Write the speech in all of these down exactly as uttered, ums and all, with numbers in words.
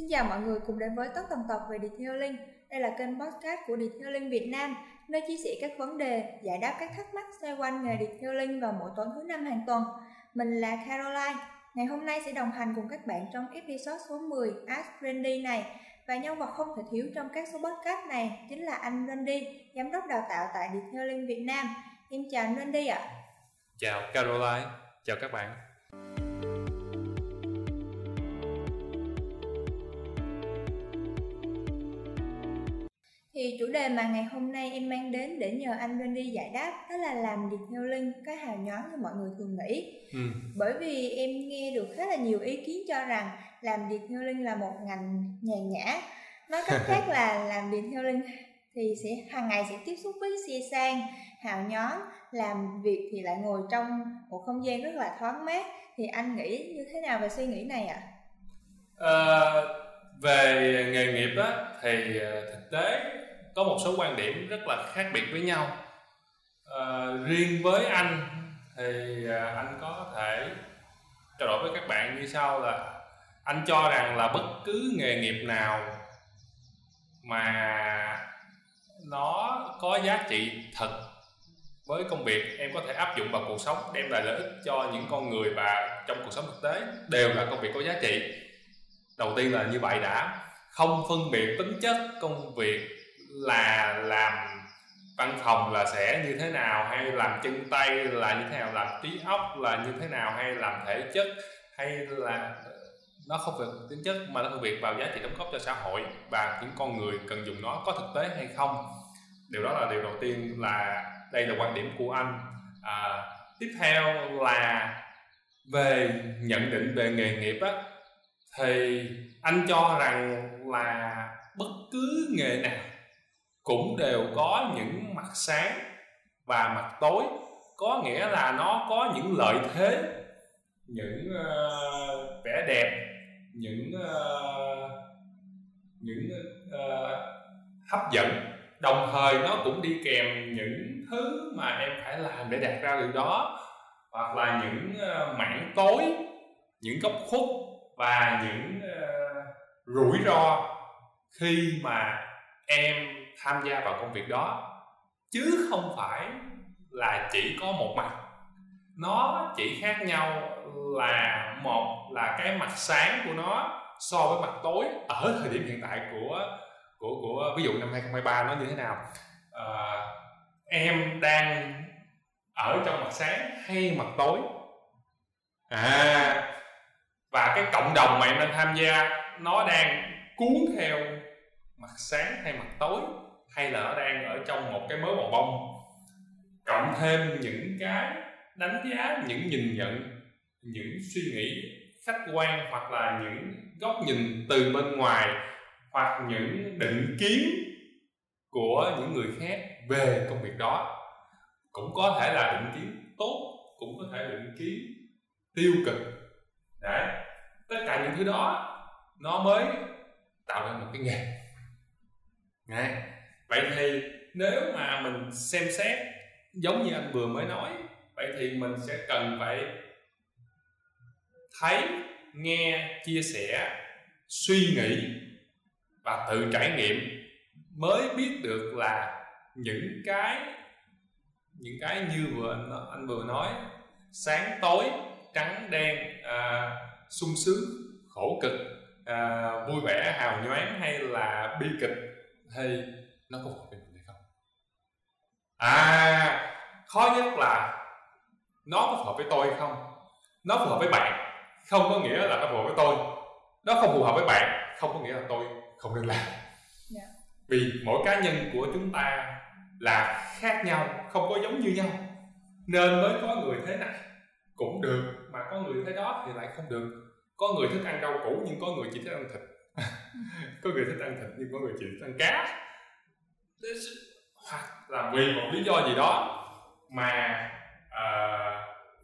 Xin chào mọi người cùng đến với Tất Tần Tật về Detailing. Đây là kênh podcast của Detailing Việt Nam, nơi chia sẻ các vấn đề, giải đáp các thắc mắc xoay quanh nghề Detailing vào mỗi tuần thứ năm hàng tuần. Mình là Caroline. Ngày hôm nay sẽ đồng hành cùng các bạn trong episode số mười Ask Randy này. Và nhân vật không thể thiếu trong các số podcast này chính là anh Randy, giám đốc đào tạo tại Detailing Việt Nam. Em chào anh Randy ạ. À. Chào Caroline, chào các bạn. Thì chủ đề mà ngày hôm nay em mang đến để nhờ anh Randy giải đáp đó là làm detailing có hào nhoáng như mọi người thường nghĩ. Ừ. Bởi vì em nghe được khá là nhiều ý kiến cho rằng làm detailing là một ngành nhàn nhã. Nói cách khác là làm detailing thì sẽ hàng ngày sẽ tiếp xúc với xe sang, hào nhoáng, làm việc thì lại ngồi trong một không gian rất là thoáng mát. Thì anh nghĩ như thế nào về suy nghĩ này ạ? À, về nghề nghiệp á, thì thực tế có một số quan điểm rất là khác biệt với nhau. À, riêng với anh thì anh có thể trao đổi với các bạn như sau là anh cho rằng là bất cứ nghề nghiệp nào mà nó có giá trị thật với công việc em có thể áp dụng vào cuộc sống, đem lại lợi ích cho những con người và trong cuộc sống thực tế đều là công việc có giá trị. Đầu tiên là như vậy đã, không phân biệt tính chất công việc là làm văn phòng là sẽ như thế nào, hay làm chân tay là như thế nào, làm trí óc là như thế nào, hay làm thể chất, hay là nó không phải tính chất mà nó phân biệt vào giá trị đóng góp cho xã hội và những con người cần dùng nó có thực tế hay không. Điều đó là điều đầu tiên, là đây là quan điểm của anh. À, tiếp theo là về nhận định về nghề nghiệp á, thì anh cho rằng là bất cứ nghề nào cũng đều có những mặt sáng và mặt tối, có nghĩa là nó có những lợi thế, những uh, vẻ đẹp, những uh, những uh, hấp dẫn, đồng thời nó cũng đi kèm những thứ mà em phải làm để đạt ra điều đó, hoặc là những uh, mảng tối, những góc khuất và những uh, rủi ro khi mà em tham gia vào công việc đó, chứ không phải là chỉ có một mặt. Nó chỉ khác nhau là một là cái mặt sáng của nó so với mặt tối ở thời điểm hiện tại của của của ví dụ năm hai không hai ba nó như thế nào. Uh, em đang ở trong mặt sáng hay mặt tối? À, và cái cộng đồng mà em đang tham gia nó đang cuốn theo mặt sáng hay mặt tối, hay là nó đang ở trong một cái mớ bồng bông, cộng thêm những cái đánh giá, những nhìn nhận, những suy nghĩ khách quan, hoặc là những góc nhìn từ bên ngoài, hoặc những định kiến của những người khác về công việc đó. Cũng có thể là định kiến tốt, cũng có thể định kiến tiêu cực. Đấy, tất cả những thứ đó nó mới tạo ra một cái nghề. Đấy. Vậy thì nếu mà mình xem xét giống như anh vừa mới nói, vậy thì mình sẽ cần phải thấy, nghe, chia sẻ, suy nghĩ và tự trải nghiệm mới biết được là những cái những cái như vừa anh, anh vừa nói, sáng tối, trắng đen, à, sung sướng, khổ cực, à, vui vẻ, hào nhoáng hay là bi kịch, thì nó có phù hợp với mình hay không? À, khó nhất là nó có phù hợp với tôi hay không? Nó phù hợp với bạn không có nghĩa là nó phù hợp với tôi, nó không phù hợp với bạn không có nghĩa là tôi không nên làm. Yeah. Vì mỗi cá nhân của chúng ta là khác nhau, không có giống như nhau, nên mới có người thế này cũng được mà có người thế đó thì lại không được. Có người thích ăn rau củ nhưng có người chỉ thích ăn thịt. Có người thích ăn thịt nhưng có người chỉ thích ăn cá. Hoặc là vì một lý do gì đó mà à,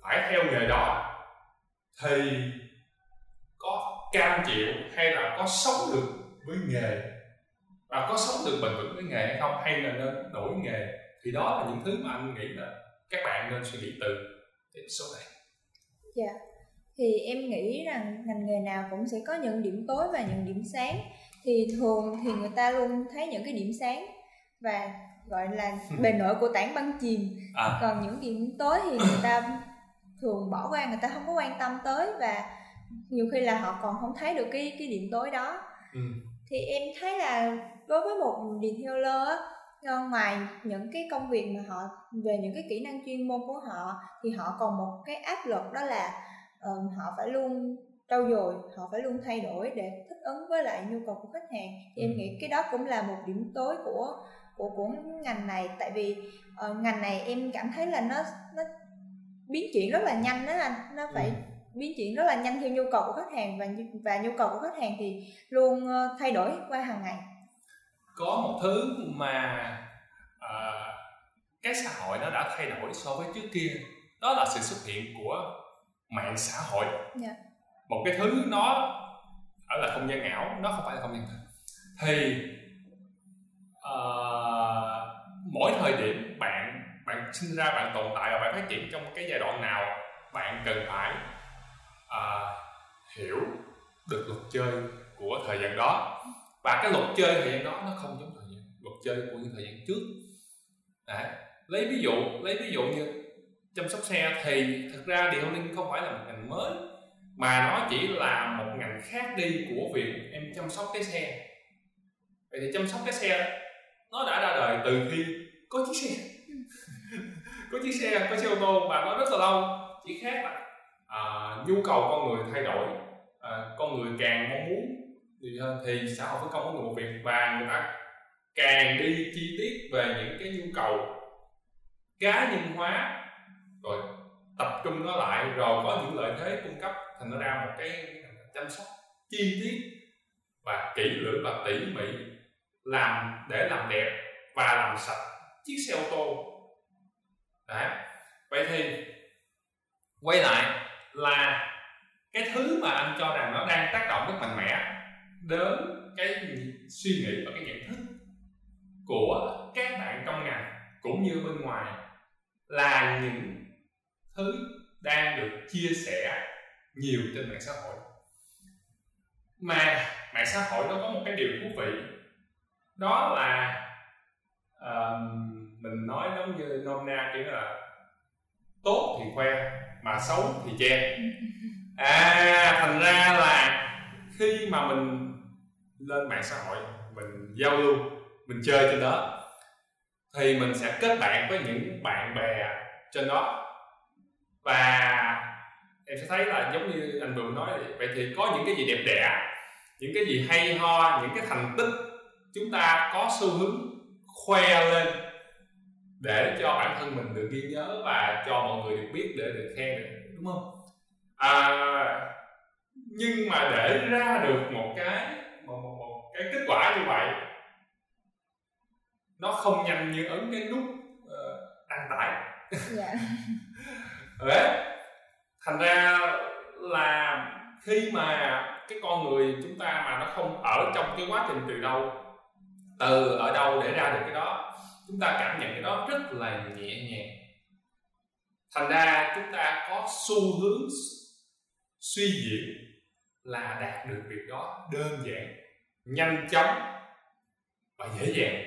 phải theo nghề đó, thì có cam chịu hay là có sống được với nghề và có sống được bền vững với nghề hay không, hay là nên đổi nghề. Thì đó là những thứ mà anh nghĩ là các bạn nên suy nghĩ từ số này. Dạ, thì em nghĩ rằng ngành nghề nào cũng sẽ có những điểm tối và những điểm sáng. Thì thường thì người ta luôn thấy những cái điểm sáng và gọi là bề nổi của tảng băng chìm. À. Còn những điểm tối thì người ta thường bỏ qua, người ta không có quan tâm tới và nhiều khi là họ còn không thấy được cái, cái điểm tối đó. Ừ. Thì em thấy là đối với một detailer á, ngoài những cái công việc mà họ về những cái kỹ năng chuyên môn của họ thì họ còn một cái áp lực, đó là um, họ phải luôn trau dồi, họ phải luôn thay đổi để thích ứng với lại nhu cầu của khách hàng. Thì em nghĩ cái đó cũng là một điểm tối của của của ngành này, tại vì uh, ngành này em cảm thấy là nó nó biến chuyển rất là nhanh đó anh, nó phải biến chuyển rất là nhanh theo nhu cầu của khách hàng và và nhu cầu của khách hàng thì luôn thay đổi qua hàng ngày. Có một thứ mà uh, cái xã hội nó đã thay đổi so với trước kia, đó là sự xuất hiện của mạng xã hội. Yeah. Một cái thứ nó là không gian ảo, nó không phải là không gian thật. Thì uh, mỗi thời điểm bạn bạn sinh ra, bạn tồn tại và bạn phát triển trong cái giai đoạn nào, bạn cần phải uh, hiểu được luật chơi của thời gian đó. Và cái luật chơi thời gian đó nó không giống thời gian, luật chơi của những thời gian trước. Đấy. Lấy ví dụ, lấy ví dụ như chăm sóc xe thì thực ra detailing không phải là một ngành mới, mà nó chỉ là một ngành khác đi của việc em chăm sóc cái xe. Vậy thì chăm sóc cái xe nó đã ra đời từ khi có chiếc xe, có chiếc xe, có xe ô tô và nó rất là lâu. Chỉ khác là à, nhu cầu con người thay đổi, à, con người càng mong muốn thì, thì xã hội phân công mỗi người một việc và người ta càng đi chi tiết về những cái nhu cầu cá nhân hóa, rồi tập trung nó lại, rồi có những lợi thế cung cấp, thành nó ra một cái chăm sóc chi tiết và kỹ lưỡng và tỉ mỉ làm để làm đẹp và làm sạch chiếc xe ô tô. Đấy. Vậy thì quay lại là cái thứ mà anh cho rằng nó đang tác động rất mạnh mẽ đến cái suy nghĩ và cái nhận thức của các bạn trong ngành cũng như bên ngoài, là những thứ đang được chia sẻ nhiều trên mạng xã hội. Mà mạng xã hội nó có một cái điều thú vị, đó là uh, mình nói giống như nôm na kiểu là tốt thì khoe mà xấu thì che. À, thành ra là khi mà mình lên mạng xã hội, mình giao lưu, mình chơi trên đó thì mình sẽ kết bạn với những bạn bè trên đó. Và em sẽ thấy là giống như anh vừa nói, vậy thì có những cái gì đẹp đẽ, những cái gì hay ho, những cái thành tích chúng ta có xu hướng khoe lên để cho bản thân mình được ghi nhớ và cho mọi người được biết để được khen, đúng không? À, nhưng mà để ra được một cái một, một, một cái kết quả như vậy, nó không nhanh như ấn cái nút uh, đăng tải. Dạ. Đấy. Thành ra là khi mà cái con người chúng ta mà nó không ở trong cái quá trình từ đâu, từ ở đâu để ra được cái đó, chúng ta cảm nhận cái đó rất là nhẹ nhàng. Thành ra chúng ta có xu hướng suy diễn là đạt được việc đó đơn giản, nhanh chóng và dễ dàng.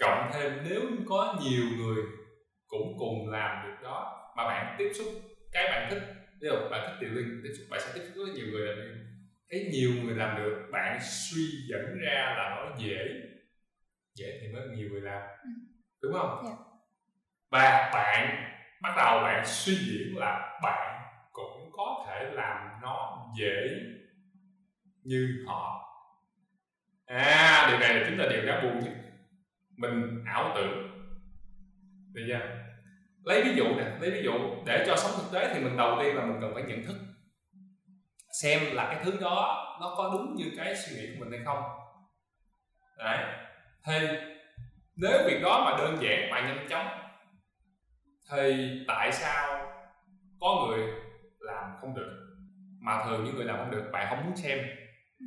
Cộng thêm nếu có nhiều người cũng cùng làm việc đó mà bạn tiếp xúc cái bạn thích, ví dụ bạn thích điều linh, tiếp xúc bạn sẽ tiếp xúc với nhiều người làm việc, thấy nhiều người làm được, bạn suy dẫn ra là nó dễ, dễ thì mới nhiều người làm, đúng không? Yeah. Và bạn bắt đầu bạn suy diễn là bạn cũng có thể làm nó dễ như họ. À, điều này chính là điều đáng buồn nhất. Mình ảo tưởng. Được chưa? Lấy ví dụ nè, lấy ví dụ để cho sống thực tế thì mình đầu tiên là mình cần phải nhận thức xem là cái thứ đó nó có đúng như cái suy nghĩ của mình hay không. Đấy. Thì nếu việc đó mà đơn giản và nhanh chóng thì tại sao có người làm không được, mà thường những người làm không được bạn không muốn xem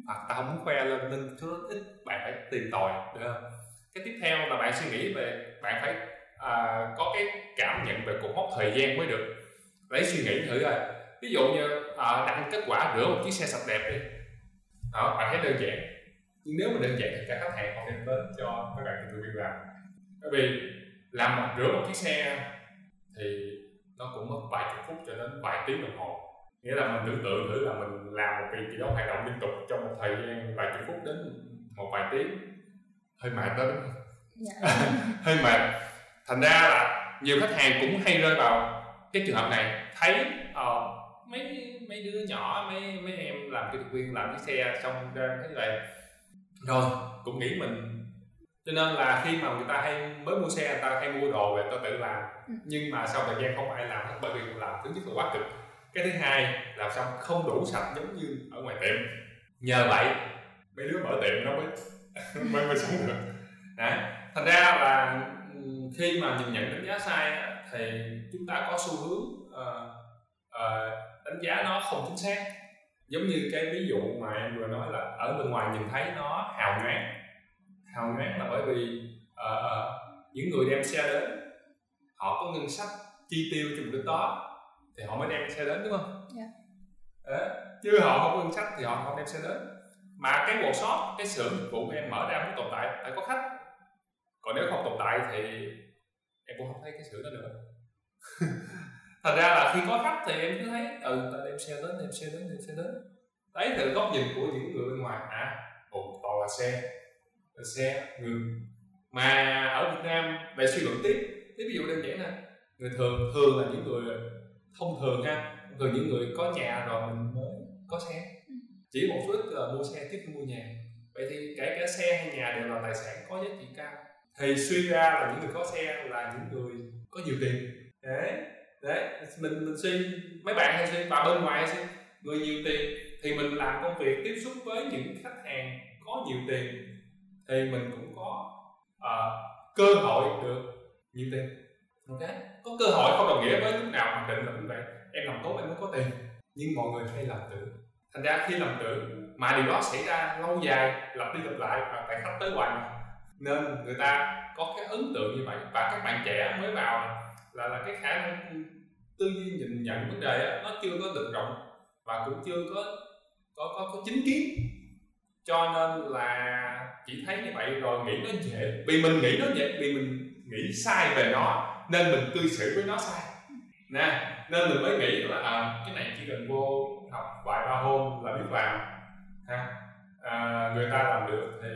hoặc ta không muốn khoe lên nên số rất ít, bạn phải tìm tòi, được không? Cái tiếp theo là bạn suy nghĩ về, bạn phải à, có cái cảm nhận về cột mốc thời gian mới được. Lấy suy nghĩ thử rồi Ví dụ như à, đăng kết quả rửa một chiếc xe sạch đẹp đi. Đó, bạn thấy đơn giản. Nhưng nếu mà đơn giản thì các khách hàng không nên đến cho các bạn tình nguyện làm. Bởi vì làm một, rửa một chiếc xe thì nó cũng mất vài chục phút cho đến vài tiếng đồng hồ. Nghĩa là mình tưởng tượng thử là mình làm một việc gì đó hoạt động liên tục trong một thời gian vài chục phút đến một vài tiếng, hơi mệt đó đúng không? Dạ. Hơi mệt. Thành ra là nhiều khách hàng cũng hay rơi vào cái trường hợp này, thấy uh, mấy mấy đứa nhỏ, mấy mấy em làm kỹ thuật viên làm cái xe xong ra thế này rồi cũng nghĩ mình. Cho nên là khi mà người ta hay mới mua xe, người ta hay mua đồ về người ta tự làm. Ừ. Nhưng mà sau thời gian không ai làm hết, bởi vì làm thứ nhất là quá cực, cái thứ hai làm xong không đủ sạch giống như ở ngoài tiệm. Nhờ vậy mấy đứa mở tiệm nó mới mới mới sống được. Đấy, thành ra là khi mà nhìn nhận đánh giá sai thì chúng ta có xu hướng uh, uh, đánh giá nó không chính xác. Giống như cái ví dụ mà em vừa nói là ở bên ngoài nhìn thấy nó hào nhoáng. Hào nhoáng là bởi vì uh, những người đem xe đến họ có ngân sách chi tiêu cho một đứa đó thì họ mới đem xe đến, đúng không? Dạ. Yeah. Chứ họ không có ngân sách thì họ không đem xe đến. Mà cái workshop, cái xưởng dịch vụ em mở ra muốn tồn tại phải có khách. Còn nếu không tồn tại thì em cũng không thấy cái xưởng đó nữa. Thành ra là khi có khách thì em cứ thấy ừ, ta đem xe đến, đem xe đến, đem xe đến. Đấy từ góc nhìn của những người bên ngoài, à, ồ, toàn là xe, là xe, người. Mà ở Việt Nam lại suy luận tiếp, cái ví dụ đơn giản nè, người thường thường là những người thông thường ha, thường những người có nhà rồi mình mới có xe. Chỉ một số ít là mua xe tiếp mua nhà. Vậy thì kể cả xe hay nhà đều là tài sản có giá trị cao. Thì suy ra là những người có xe là những người có nhiều tiền. Đấy, đấy, mình mình suy, mấy bạn hay suy, và bên ngoài hay suy, người nhiều tiền thì mình làm công việc tiếp xúc với những khách hàng có nhiều tiền thì mình cũng có uh, cơ hội được nhiều tiền. Ok, có cơ hội không đồng nghĩa với lúc nào mình định là như vậy. Em làm tốt em mới có tiền, nhưng mọi người hay làm tưởng. Thành ra khi làm tưởng mà điều đó xảy ra lâu dài, lặp đi lặp lại và tại khách tới hoài mà. Nên người ta có cái ấn tượng như vậy, và các bạn trẻ mới vào là là cái khả năng tư duy nhìn nhận vấn đề đó, nó chưa có được rộng và cũng chưa có có có, có chính kiến, cho nên là chỉ thấy như vậy rồi nghĩ nó dễ, vì mình nghĩ nó dễ, vì mình nghĩ sai về nó nên mình cư xử với nó sai nè, nên mình mới nghĩ là à, cái này chỉ cần vô học vài ba hôm là biết làm ha, à, người ta làm được thì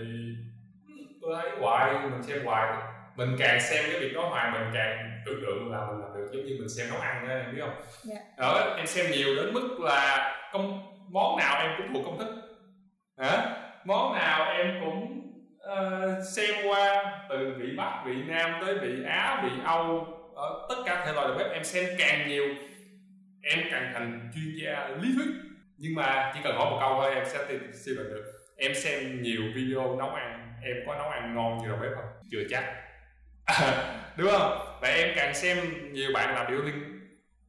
tôi thấy hoài, mình xem hoài, mình càng xem cái việc đó hoài mình càng tưởng tượng là mình làm được, giống như mình xem nấu ăn đó, em biết không? Dạ. Đó, em xem nhiều đến mức là công món nào em cũng thuộc công thức, hả? Món nào em cũng uh, xem qua từ vị Bắc, vị Nam tới vị Á, vị Âu, uh, tất cả thể loại đầu bếp em xem càng nhiều em càng thành chuyên gia lý thuyết. Nhưng mà chỉ cần hỏi một câu thôi em sẽ tìm siêu bằng được. Em xem nhiều video nấu ăn, em có nấu ăn ngon như đầu bếp không? Chưa chắc. Đúng không? Và em càng xem nhiều bạn làm điều liên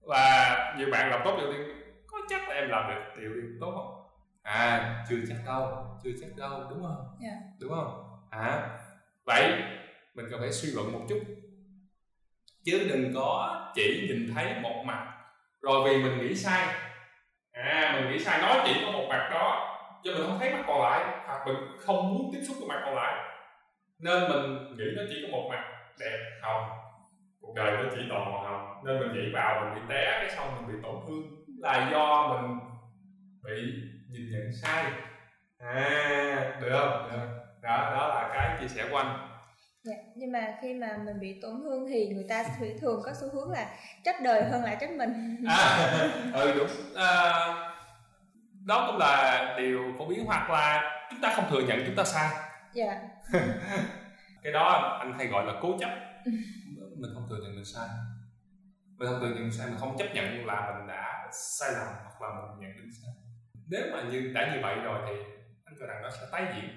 và nhiều bạn làm tốt điều liên, có chắc là em làm được điều liên tốt không? À, chưa chắc đâu, chưa chắc đâu, đúng không? Yeah. Đúng không? À, vậy mình cần phải suy luận một chút, chứ đừng có chỉ nhìn thấy một mặt, rồi vì mình nghĩ sai, à mình nghĩ sai nói chỉ có một mặt đó, chứ mình không thấy mặt còn lại, hoặc mình không muốn tiếp xúc với mặt còn lại, nên mình nghĩ nó chỉ có một mặt đẹp, hồng, cuộc đời nó chỉ toàn màu hồng, nên mình nghĩ vào mình bị té cái xong mình bị tổn thương là do mình bị nhìn nhận sai. À, được không? Được. Đó, đó là cái chia sẻ của anh. Dạ, nhưng mà khi mà mình bị tổn thương thì người ta thường có xu hướng là trách đời hơn là trách mình. À, ừ đúng. À, đó cũng là điều phổ biến, hoặc là chúng ta không thừa nhận chúng ta sai. Dạ. Cái đó anh hay gọi là cố chấp. Mình không thừa nhận mình sai, mình không thừa nhận mình sai, mình không chấp nhận là mình đã sai lầm hoặc là mình nhận định sai. Nếu mà như đã như vậy rồi thì anh cho rằng nó sẽ tái diễn,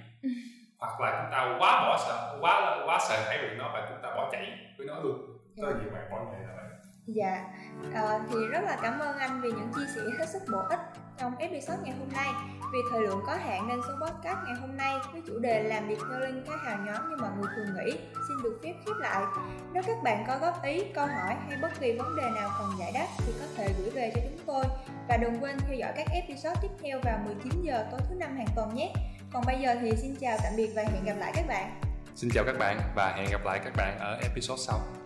hoặc là chúng ta quá bỏ sợ, quá quá sợ hãi về nó và chúng ta bỏ chạy với nó luôn. Dạ. Đó là gì mà bỏ chạy là vậy. Dạ, à, thì rất là cảm ơn anh vì những chia sẻ hết sức bổ ích. Trong episode ngày hôm nay, vì thời lượng có hạn nên số podcast ngày hôm nay với chủ đề làm detailing cái hào nhóm như mọi người thường nghĩ xin được phép khép lại. Nếu các bạn có góp ý, câu hỏi hay bất kỳ vấn đề nào cần giải đáp thì có thể gửi về cho chúng tôi. Và đừng quên theo dõi các episode tiếp theo vào mười chín giờ tối thứ năm hàng tuần nhé. Còn bây giờ thì xin chào tạm biệt và hẹn gặp lại các bạn. Xin chào các bạn và hẹn gặp lại các bạn ở episode sau.